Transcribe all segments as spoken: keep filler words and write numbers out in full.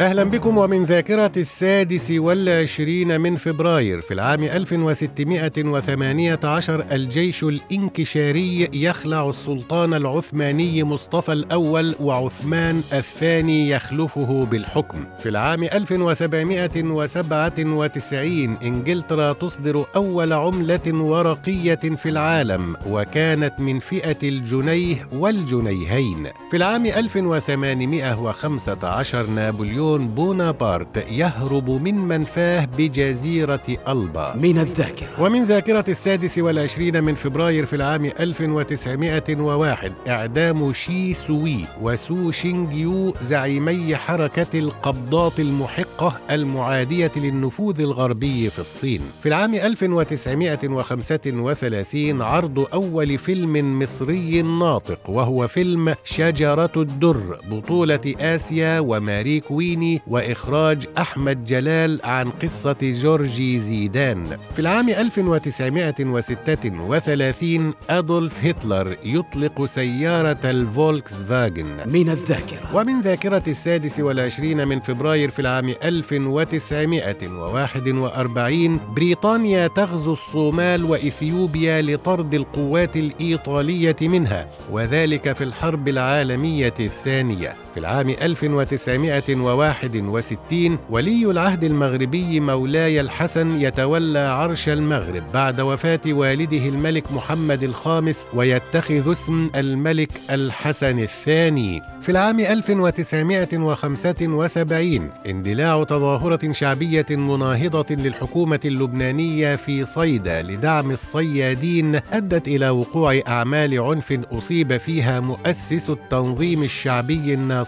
أهلا بكم. ومن ذاكرة السادس والعشرين من فبراير في العام ألف وستمائة وثمانية عشر، الجيش الانكشاري يخلع السلطان العثماني مصطفى الأول، وعثمان الثاني يخلفه بالحكم. في العام ألف وسبعمائة وسبعة وتسعين إنجلترا تصدر أول عملة ورقية في العالم، وكانت من فئة الجنيه والجنيهين. في العام ألف وثمانمائة وخمسة عشر نابليون بونابرت يهرب من منفاه بجزيرة ألبا. من الذاكرة. ومن ذاكرة السادس والعشرين من فبراير في العام ألف وتسعمائة وواحد، إعدام شي سوي وسو شينجيو زعيمي حركة القبضات المحقة المعادية للنفوذ الغربي في الصين. في العام ألف وتسعمائة وخمسة وثلاثين عرض أول فيلم مصري ناطق، وهو فيلم شجرة الدر، بطولة آسيا وماري كوي وإخراج أحمد جلال، عن قصة جرجي زيدان. في العام ألف وتسعمائة وستة وثلاثين أدولف هتلر يطلق سيارة الفولكسفاجن. من الذاكرة. ومن ذاكرة السادس والعشرين من فبراير في العام ألف وتسعمائة وواحد وأربعين، بريطانيا غزو الصومال وإثيوبيا لطرد القوات الإيطالية منها، وذلك في الحرب العالمية الثانية. في العام ألف وتسعمائة وواحد وستين، ولي العهد المغربي مولاي الحسن يتولى عرش المغرب بعد وفاة والده الملك محمد الخامس، ويتخذ اسم الملك الحسن الثاني. في العام ألف وتسعمائة وخمسة وسبعين، اندلاع تظاهرة شعبية مناهضة للحكومة اللبنانية في صيدا لدعم الصيادين، أدت إلى وقوع أعمال عنف أصيب فيها مؤسس التنظيم الشعبي الناصري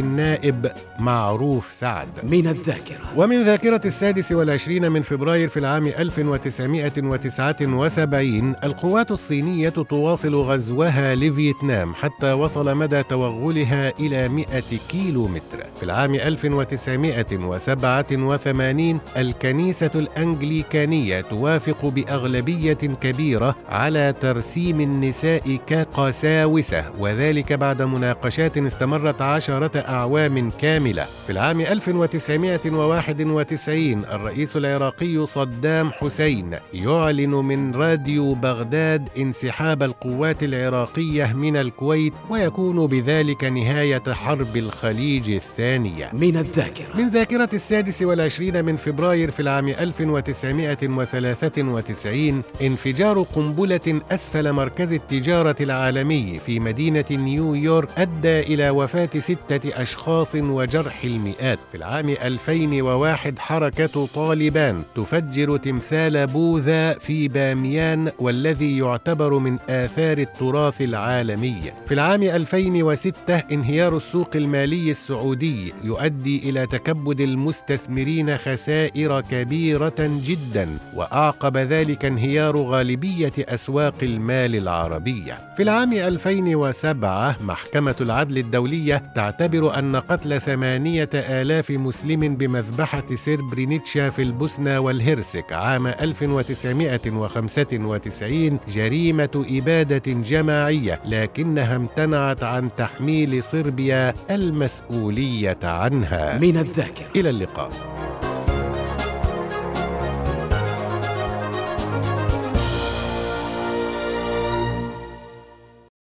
النائب معروف سعد. من الذاكرة. ومن ذاكرة السادس والعشرين من فبراير في العام ألف وتسعمائة وتسعة وسبعين، القوات الصينية تواصل غزوها لفيتنام حتى وصل مدى توغلها إلى مئة كيلو متر. في العام ألف وتسعمائة وسبعة وثمانين، الكنيسة الأنجليكانية توافق بأغلبية كبيرة على ترسيم النساء كقساوسة، وذلك بعد مناقشات استمرت عشرة أعوام كاملة. في العام ألف وتسعمائة وواحد وتسعين، الرئيس العراقي صدام حسين يعلن من راديو بغداد انسحاب القوات العراقية من الكويت، ويكون بذلك نهاية حرب الخليج الثانية. من الذاكرة. من ذاكرة السادس والعشرين من فبراير في العام ألف وتسعمائة وثلاثة وتسعين، انفجار قنبلة أسفل مركز التجارة العالمي في مدينة نيويورك أدى إلى وفاة ستة أشخاص وجرح المئات. في العام ألفين وواحد، حركة طالبان تفجر تمثال بوذا في باميان، والذي يعتبر من آثار التراث العالمي. في العام ألفين وستة، انهيار السوق المالي السعودي يؤدي إلى تكبد المستثمرين خسائر كبيرة جدا، وأعقب ذلك انهيار غالبية أسواق المال العربية. في العام ألفين وسبعة، محكمة العدل الدولية تعتبر أن قتل ثمانية ثمانية آلاف مسلم بمذبحة سربرينيتشا في البوسنة والهرسك عام ألف وتسعمائة وخمسة وتسعين جريمة إبادة جماعية، لكنها امتنعت عن تحميل صربيا المسؤولية عنها. من الذاكرة. إلى اللقاء.